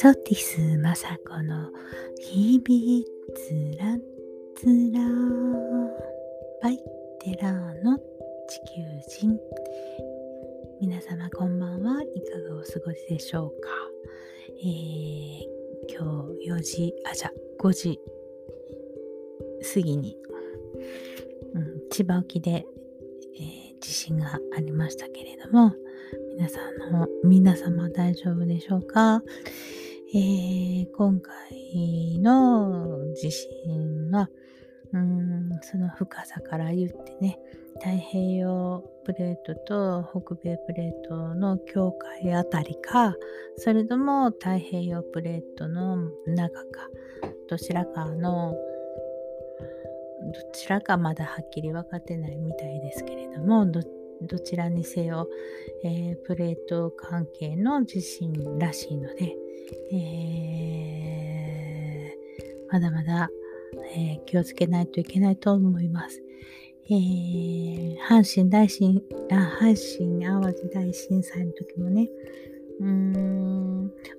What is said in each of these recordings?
ソティスマサコの日々つらつらバイテラーの地球人、皆様こんばんは。いかがお過ごしでしょうか。今日5時過ぎに、千葉沖で、地震がありましたけれども、皆様大丈夫でしょうか。今回の地震はその深さから言ってね、太平洋プレートと北米プレートの境界あたりか、それとも太平洋プレートの中か、どちらかまだはっきり分かってないみたいですけれども、どちらにせよ、プレート関係の地震らしいので、まだまだ、気をつけないといけないと思います。阪神・淡路大震災の時もね、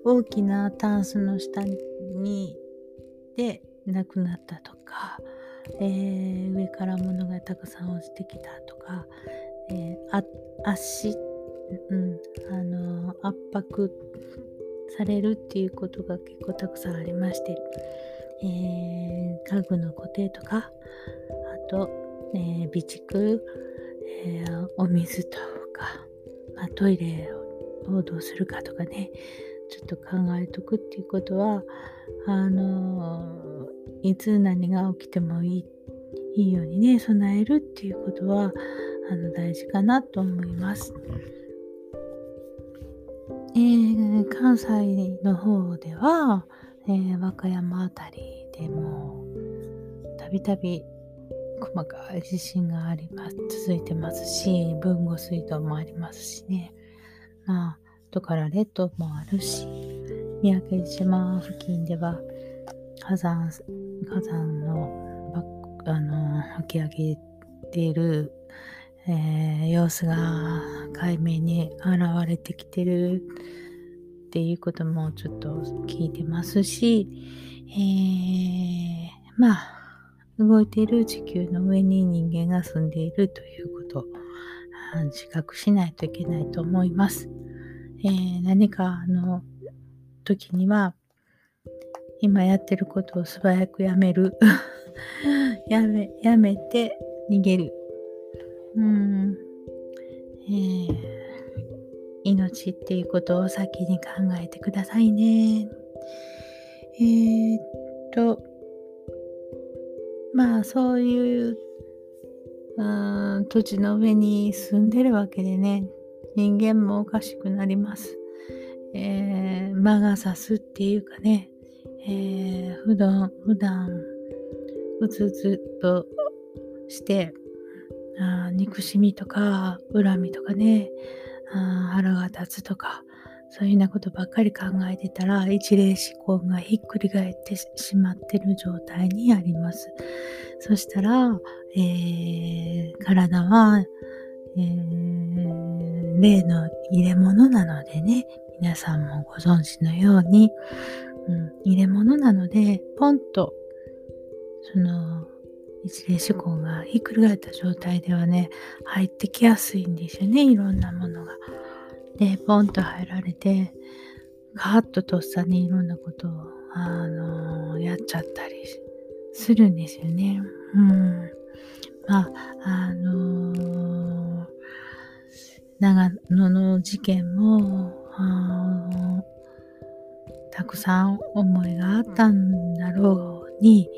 大きなタンスの下にで亡くなったとか、上から物がたくさん落ちてきたとか、圧迫されるっていうことが結構たくさんありまして、家具の固定とか、あと、備蓄、お水とか、トイレをどうするかとかね、ちょっと考えとくっていうことは、いつ何が起きてもいいようにね、備えるっていうことは大事かなと思います。関西の方では、和歌山あたりでもたびたび細かい地震が続いてますし、豊後水道もありますしね、トカラ列島もあるし、三宅島付近では火山の吹き上げている、様子が海面に現れてきてるっていうこともちょっと聞いてますし、動いている地球の上に人間が住んでいるということを自覚しないといけないと思います。何かの時には今やってることを素早くやめるやめて逃げる、命っていうことを先に考えてくださいね。そういう土地の上に住んでるわけでね、人間もおかしくなります。魔が差すっていうかね、普段うつうつとして憎しみとか恨みとかね、腹が立つとか、そういうようなことばっかり考えてたら、一例思考がひっくり返ってしまってる状態にあります。そしたら、体は、例の入れ物なのでね、皆さんもご存知のように、入れ物なので、ポンとその一例思考がひっくり返った状態ではね、入ってきやすいんですよね、いろんなものが。で、ポンと入られて、ガーッととっさにいろんなことを、やっちゃったりするんですよね。長野の事件も、たくさん思いがあったんだろうに、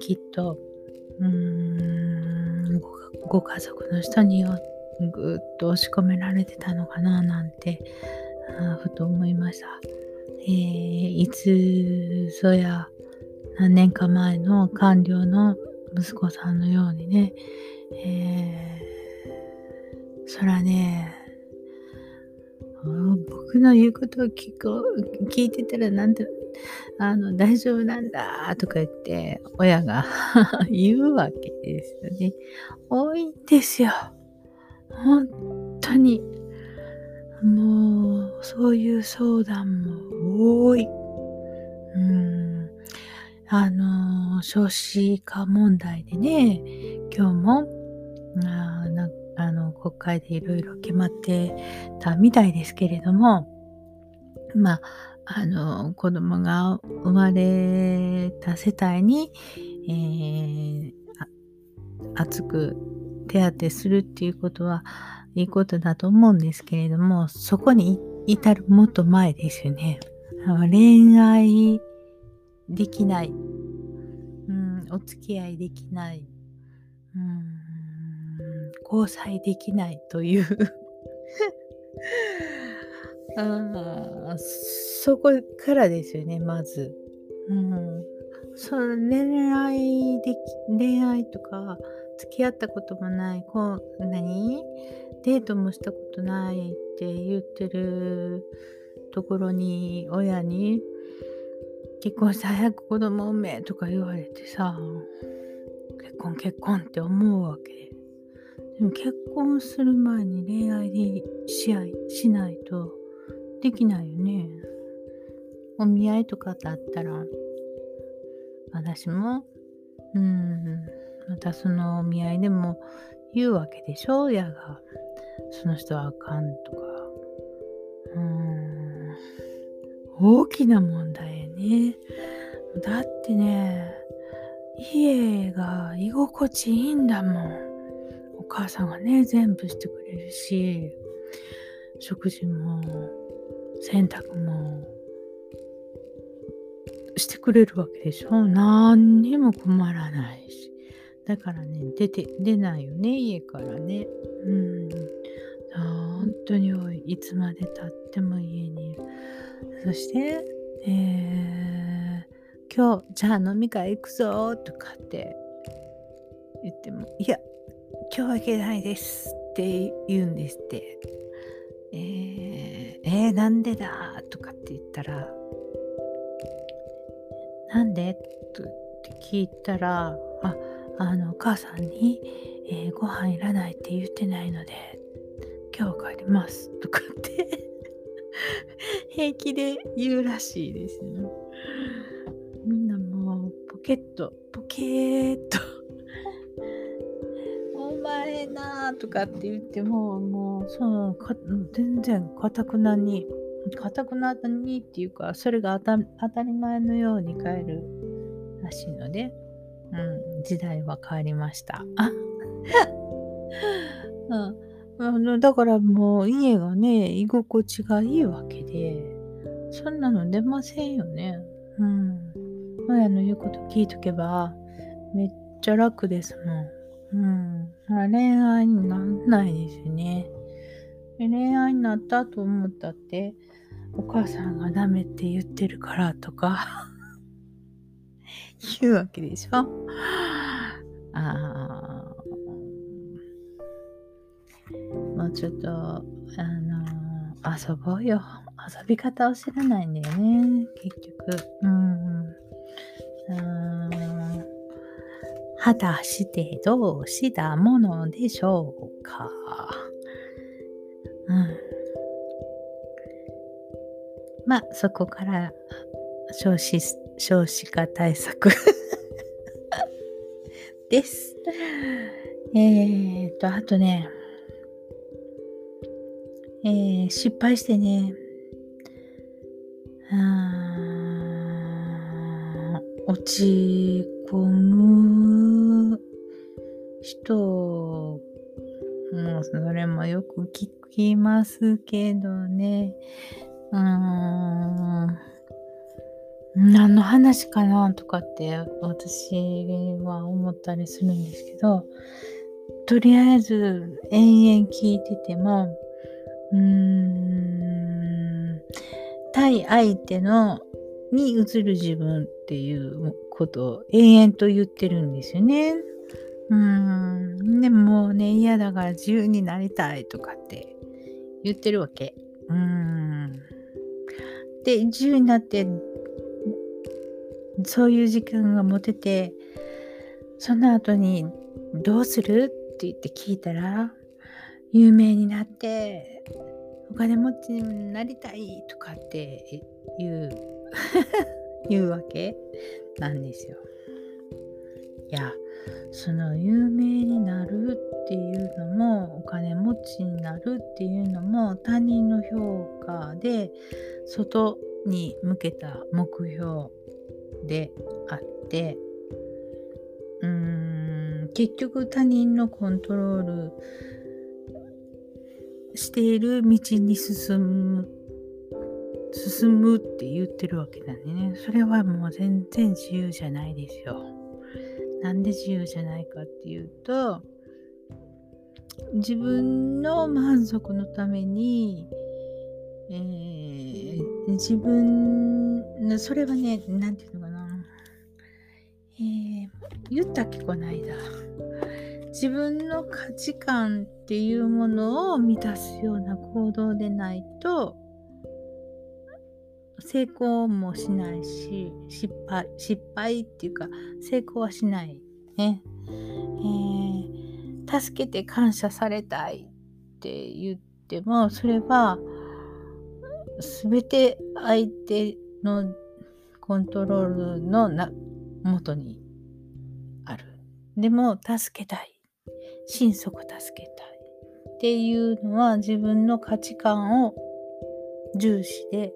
きっとご家族の人にぐっと押し込められてたのかななんてふと思いました。何年か前の官僚の息子さんのようにね、そらね、僕の言うことを聞いてたらなんて大丈夫なんだとか言って親が言うわけですよね。多いんですよ、本当に。もうそういう相談も多い。少子化問題でね、今日も国会でいろいろ決まってたみたいですけれども、子供が生まれた世帯に、厚く手当てするっていうことはいいことだと思うんですけれども、そこに至るもっと前ですよね。恋愛できない、お付き合いできない、交際できないというそこからですよね、まず。その恋愛とか付き合ったこともない、デートもしたことないって言ってるところに、親に結婚して早く子供産めとか言われてさ、結婚って思うわけ。でも結婚する前に恋愛でしないとできないよね。お見合いとかだったら、私もまたそのお見合いでも言うわけでしょ、親が。その人はあかんとか。大きな問題やね。だってね、家が居心地いいんだもん。お母さんがね、全部してくれるし、食事も洗濯もしてくれるわけでしょ。何にも困らないし。だからね、出ないよね、家からね。本当にいつまで経っても家にいる。そして、今日じゃあ飲み会行くぞとかって言っても、いや今日は行けないですって言うんですって。なんでだとかって言ったら、なんでって聞いたら、お母さんに、ご飯いらないって言ってないので今日帰りますとかって平気で言うらしいですね。みんなもうポケットお前なとかって言っても、全然かたくなにっていうか、それが当たり前のように変えるらしいので、時代は変わりましただからもう家がね、居心地がいいわけで、そんなの出ませんよね。親の言うこと聞いとけばめっちゃ楽ですもん。恋愛になんないですよね。恋愛になったと思ったって、お母さんがダメって言ってるからとか言うわけでしょ。もうちょっと遊ぼうよ。遊び方を知らないんだよね、結局。果たしてどうしたものでしょうか。そこから少子化対策です。あとね、失敗してね、落ち込む人も、それもよく聞きますけどね。何の話かなとかって私は思ったりするんですけど、とりあえず延々聞いてても、対相手に映る自分っていうことを延々と言ってるんですよね。でもね、嫌だから自由になりたいとかって言ってるわけ。で、自由になってそういう時間が持てて、その後にどうするって言って聞いたら、有名になってお金持ちになりたいとかっていうわけなんですよ。いや、その有名になるっていうのもお金持ちになるっていうのも他人の評価で外に向けた目標であって、結局他人のコントロールしている道に進むって言ってるわけなんでね、それはもう全然自由じゃないですよ。なんで自由じゃないかっていうと、自分の満足のために、自分のそれはね、なんていうのかな、言ったっけ、こないだ、自分の価値観っていうものを満たすような行動でないと成功もしないし、失敗っていうか成功はしないね。助けて感謝されたいって言っても、それは全て相手のコントロールの元にある。でも助けたい、心底助けたいっていうのは自分の価値観を重視で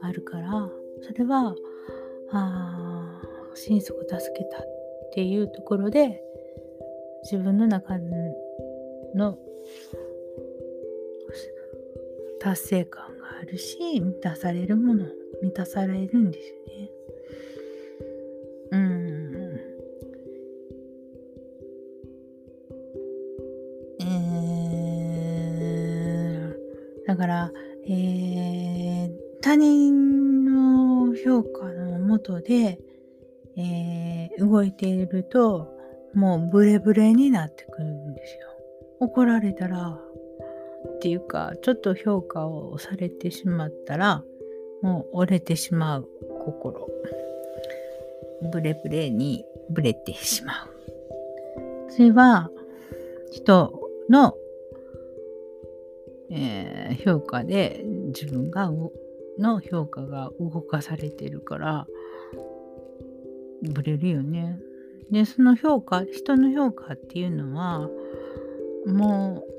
あるから、それは心底助けたっていうところで自分の中の達成感があるし、満たされるんですよね。だから、他人の評価のもとで、動いているともうブレブレになってくるんですよ。怒られたらっていうか、ちょっと評価をされてしまったらもう折れてしまう心、ブレブレにブレてしまう。それは人の、評価で自分がの評価が動かされてるからブレるよね。で、その評価、人の評価っていうのはもう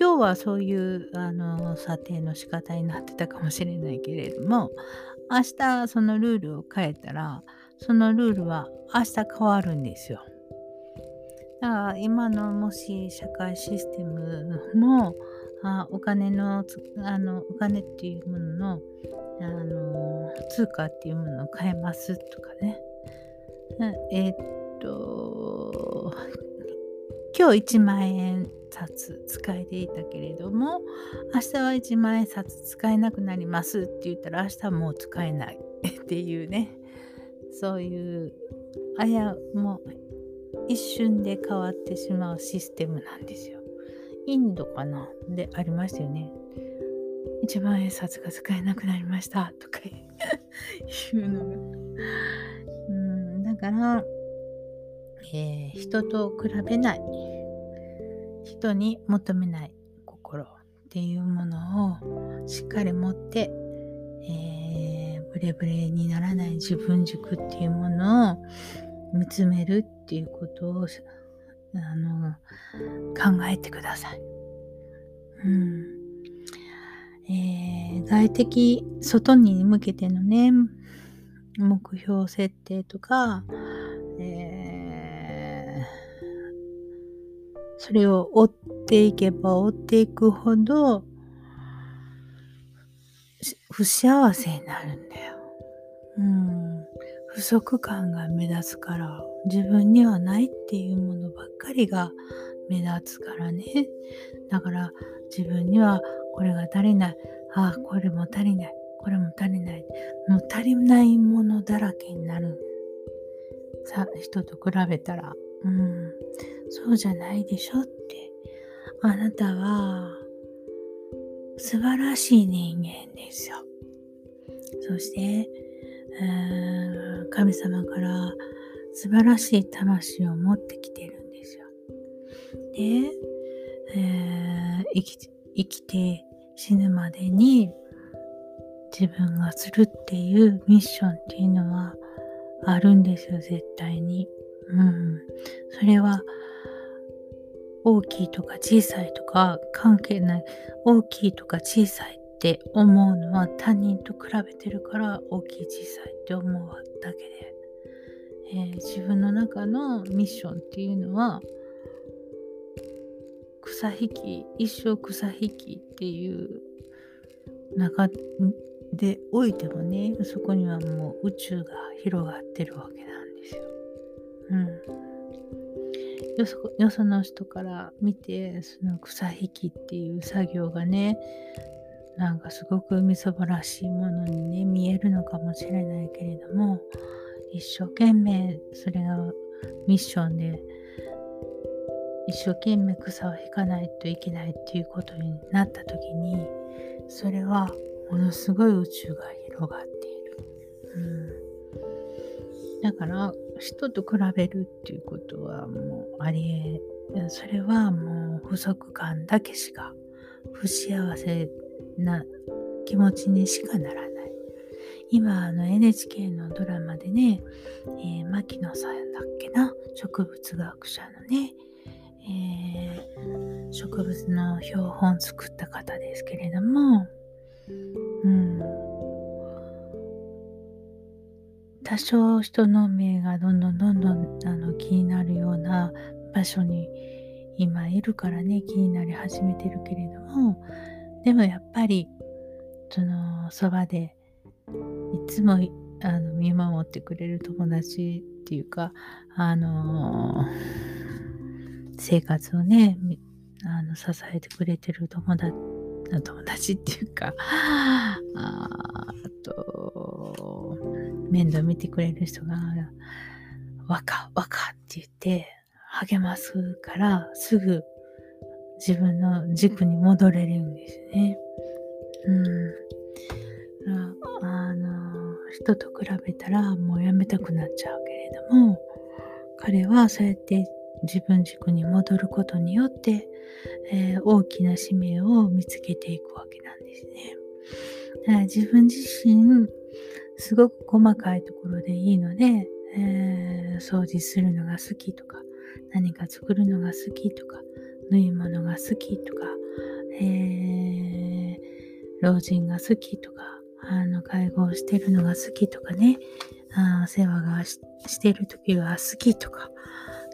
今日はそういう査定の仕方になってたかもしれないけれども、明日そのルールを変えたらそのルールは明日変わるんですよ。だから今のもし社会システムもお金っていうものの、通貨っていうものを変えますとかね、今日1万円札使えていたけれども明日は1万円札使えなくなりますって言ったら明日はもう使えないっていうね、そういうもう一瞬で変わってしまうシステムなんですよ。インドかなでありましたよね。1万円札が使えなくなりましたとかいうのが、だから、人と比べない、人に求めない心っていうものをしっかり持って、ブレブレにならない自分軸っていうものを見つめるっていうことを考えてください。外的、外に向けてのね、目標設定とか、それを追っていけば追っていくほど不幸せになるんだよ。不足感が目立つから、自分にはないっていうものばっかりが目立つからね。だから自分にはこれが足りない、これも足りない、これも足りない、もう足りないものだらけになるさ、人と比べたら、そうじゃないでしょって、あなたは素晴らしい人間ですよ。そして神様から素晴らしい魂を持ってきてるんですよ。で、生きて死ぬまでに自分がするっていうミッションっていうのはあるんですよ、絶対に。それは大きいとか小さいとか関係ない。大きいとか小さいって思うのは他人と比べてるから、大きい小さいって思うだけで、自分の中のミッションっていうのは草引き、一生草引きっていう中でおいてもね、そこにはもう宇宙が広がってるわけなんですよ。よその人から見て、その草引きっていう作業がね、なんかすごくみそぼらしいものにね見えるのかもしれないけれども、一生懸命それがミッションで、一生懸命草を引かないといけないっていうことになった時に、それはものすごい宇宙が広がっている。だから人と比べるっていうことはもうありえ、それはもう不足感だけしか、不幸せな気持ちにしかならない。今NHK のドラマでね、牧野さんだっけな、植物学者のね、植物の標本作った方ですけれども、多少人の目がどんどん気になるような場所に今いるからね、気になり始めてるけれども、でもやっぱりそのそばでいつも見守ってくれる友達っていうか、生活をね支えてくれてる友達っていうか、あと面倒見てくれる人が若って言って励ますから、すぐ自分の軸に戻れるんですね。人と比べたらもうやめたくなっちゃうけれども、彼はそうやって自分軸に戻ることによって、大きな使命を見つけていくわけなんですね。だから自分自身すごく細かいところでいいので、掃除するのが好きとか、何か作るのが好きとか、縫い物が好きとか、老人が好きとか、介護をしてるのが好きとかね、世話がしてる時が好きとか、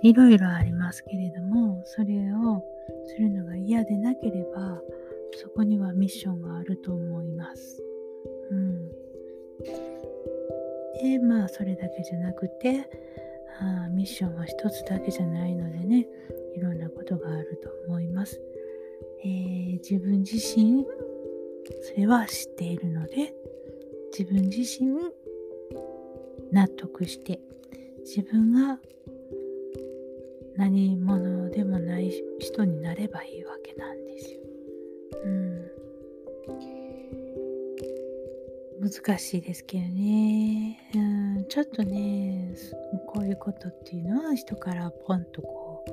いろいろありますけれども、それをするのが嫌でなければ、そこにはミッションがあると思います。で、それだけじゃなくて、ミッションは一つだけじゃないのでね、いろんなことがあると思います。自分自身、それは知っているので、自分自身納得して、自分が何者でもない人になればいいわけなんですよ。難しいですけどね、ちょっとね、こういうことっていうのは人からポンとこう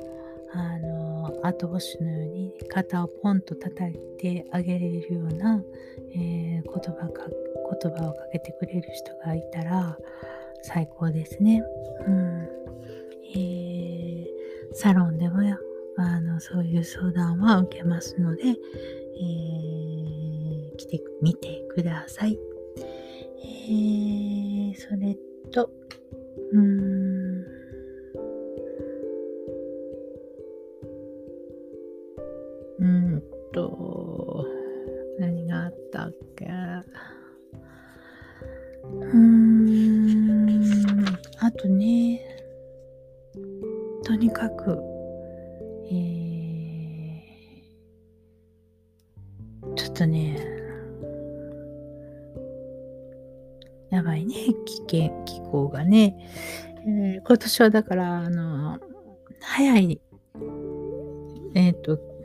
後押しのように肩をポンと叩いてあげれるような、言葉をかけてくれる人がいたら最高ですね。サロンでもそういう相談は受けますので、来てみてください。それと何があったっけ、あとね、とにかく、ちょっとね、やばいね、気候がね、今年はだから早い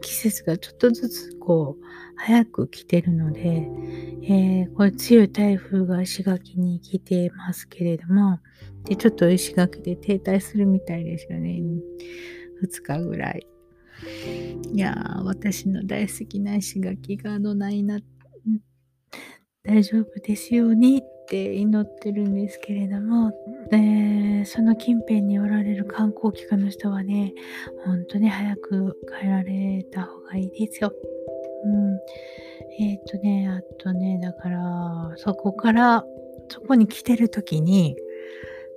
季節がちょっとずつこう早く来てるので、これ強い台風が石垣に来てますけれども、でちょっと石垣で停滞するみたいですよね、2日ぐらい。私の大好きな石垣がどないな大丈夫ですようにって祈ってるんですけれども、その近辺におられる観光客の人はね、本当に早く帰られた方がいいですよ。だからそこに来てる時に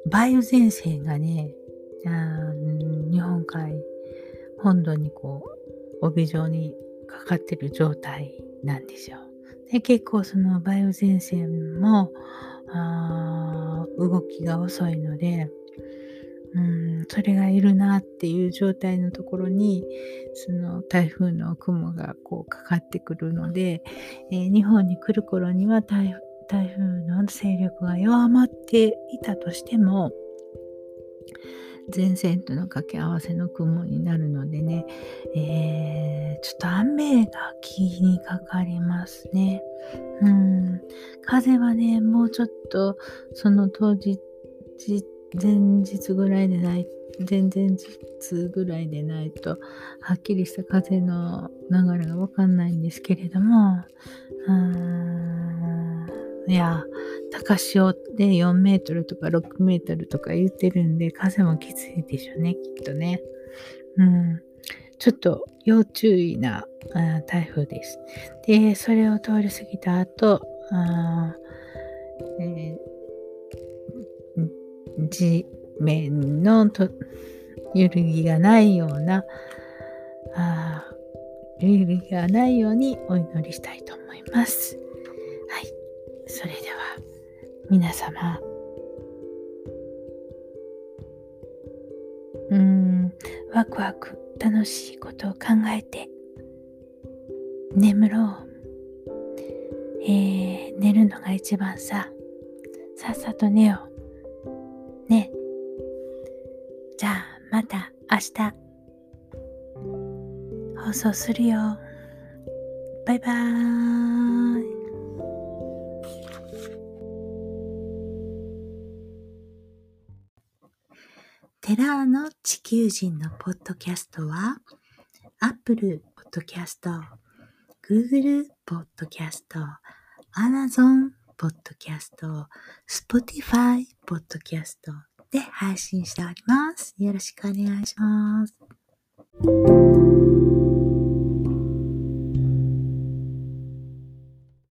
梅雨前線がね、日本海本土に帯状にかかってる状態なんですよ。で、結構その梅雨前線も動きが遅いので、それがいるなっていう状態のところにその台風の雲がかかってくるので、日本に来る頃には台風の勢力が弱まっていたとしても、前線との掛け合わせの雲になるのでね、ちょっと雨が気にかかりますね。風はね、もうちょっとその当日前々日ぐらいでないとはっきりした風の流れが分かんないんですけれども、高潮で4メートルとか6メートルとか言ってるんで、風もきついでしょうね、きっとね。ちょっと要注意な台風です。で、それを通り過ぎた後、地面の揺るぎがないような、揺るぎがないようにお祈りしたいと思います。はい。それでは皆様、ワクワク楽しいことを考えて眠ろう。寝るのが一番さ。さっさと寝よう。ね。じゃあまた明日放送するよ。バイバーイ。テラーの地球人のポッドキャストは Apple ポッドキャスト、 Google ポッドキャスト、 Amazon ポッドキャスト、 Spotify ポッドキャストで配信しております。よろしくお願いします。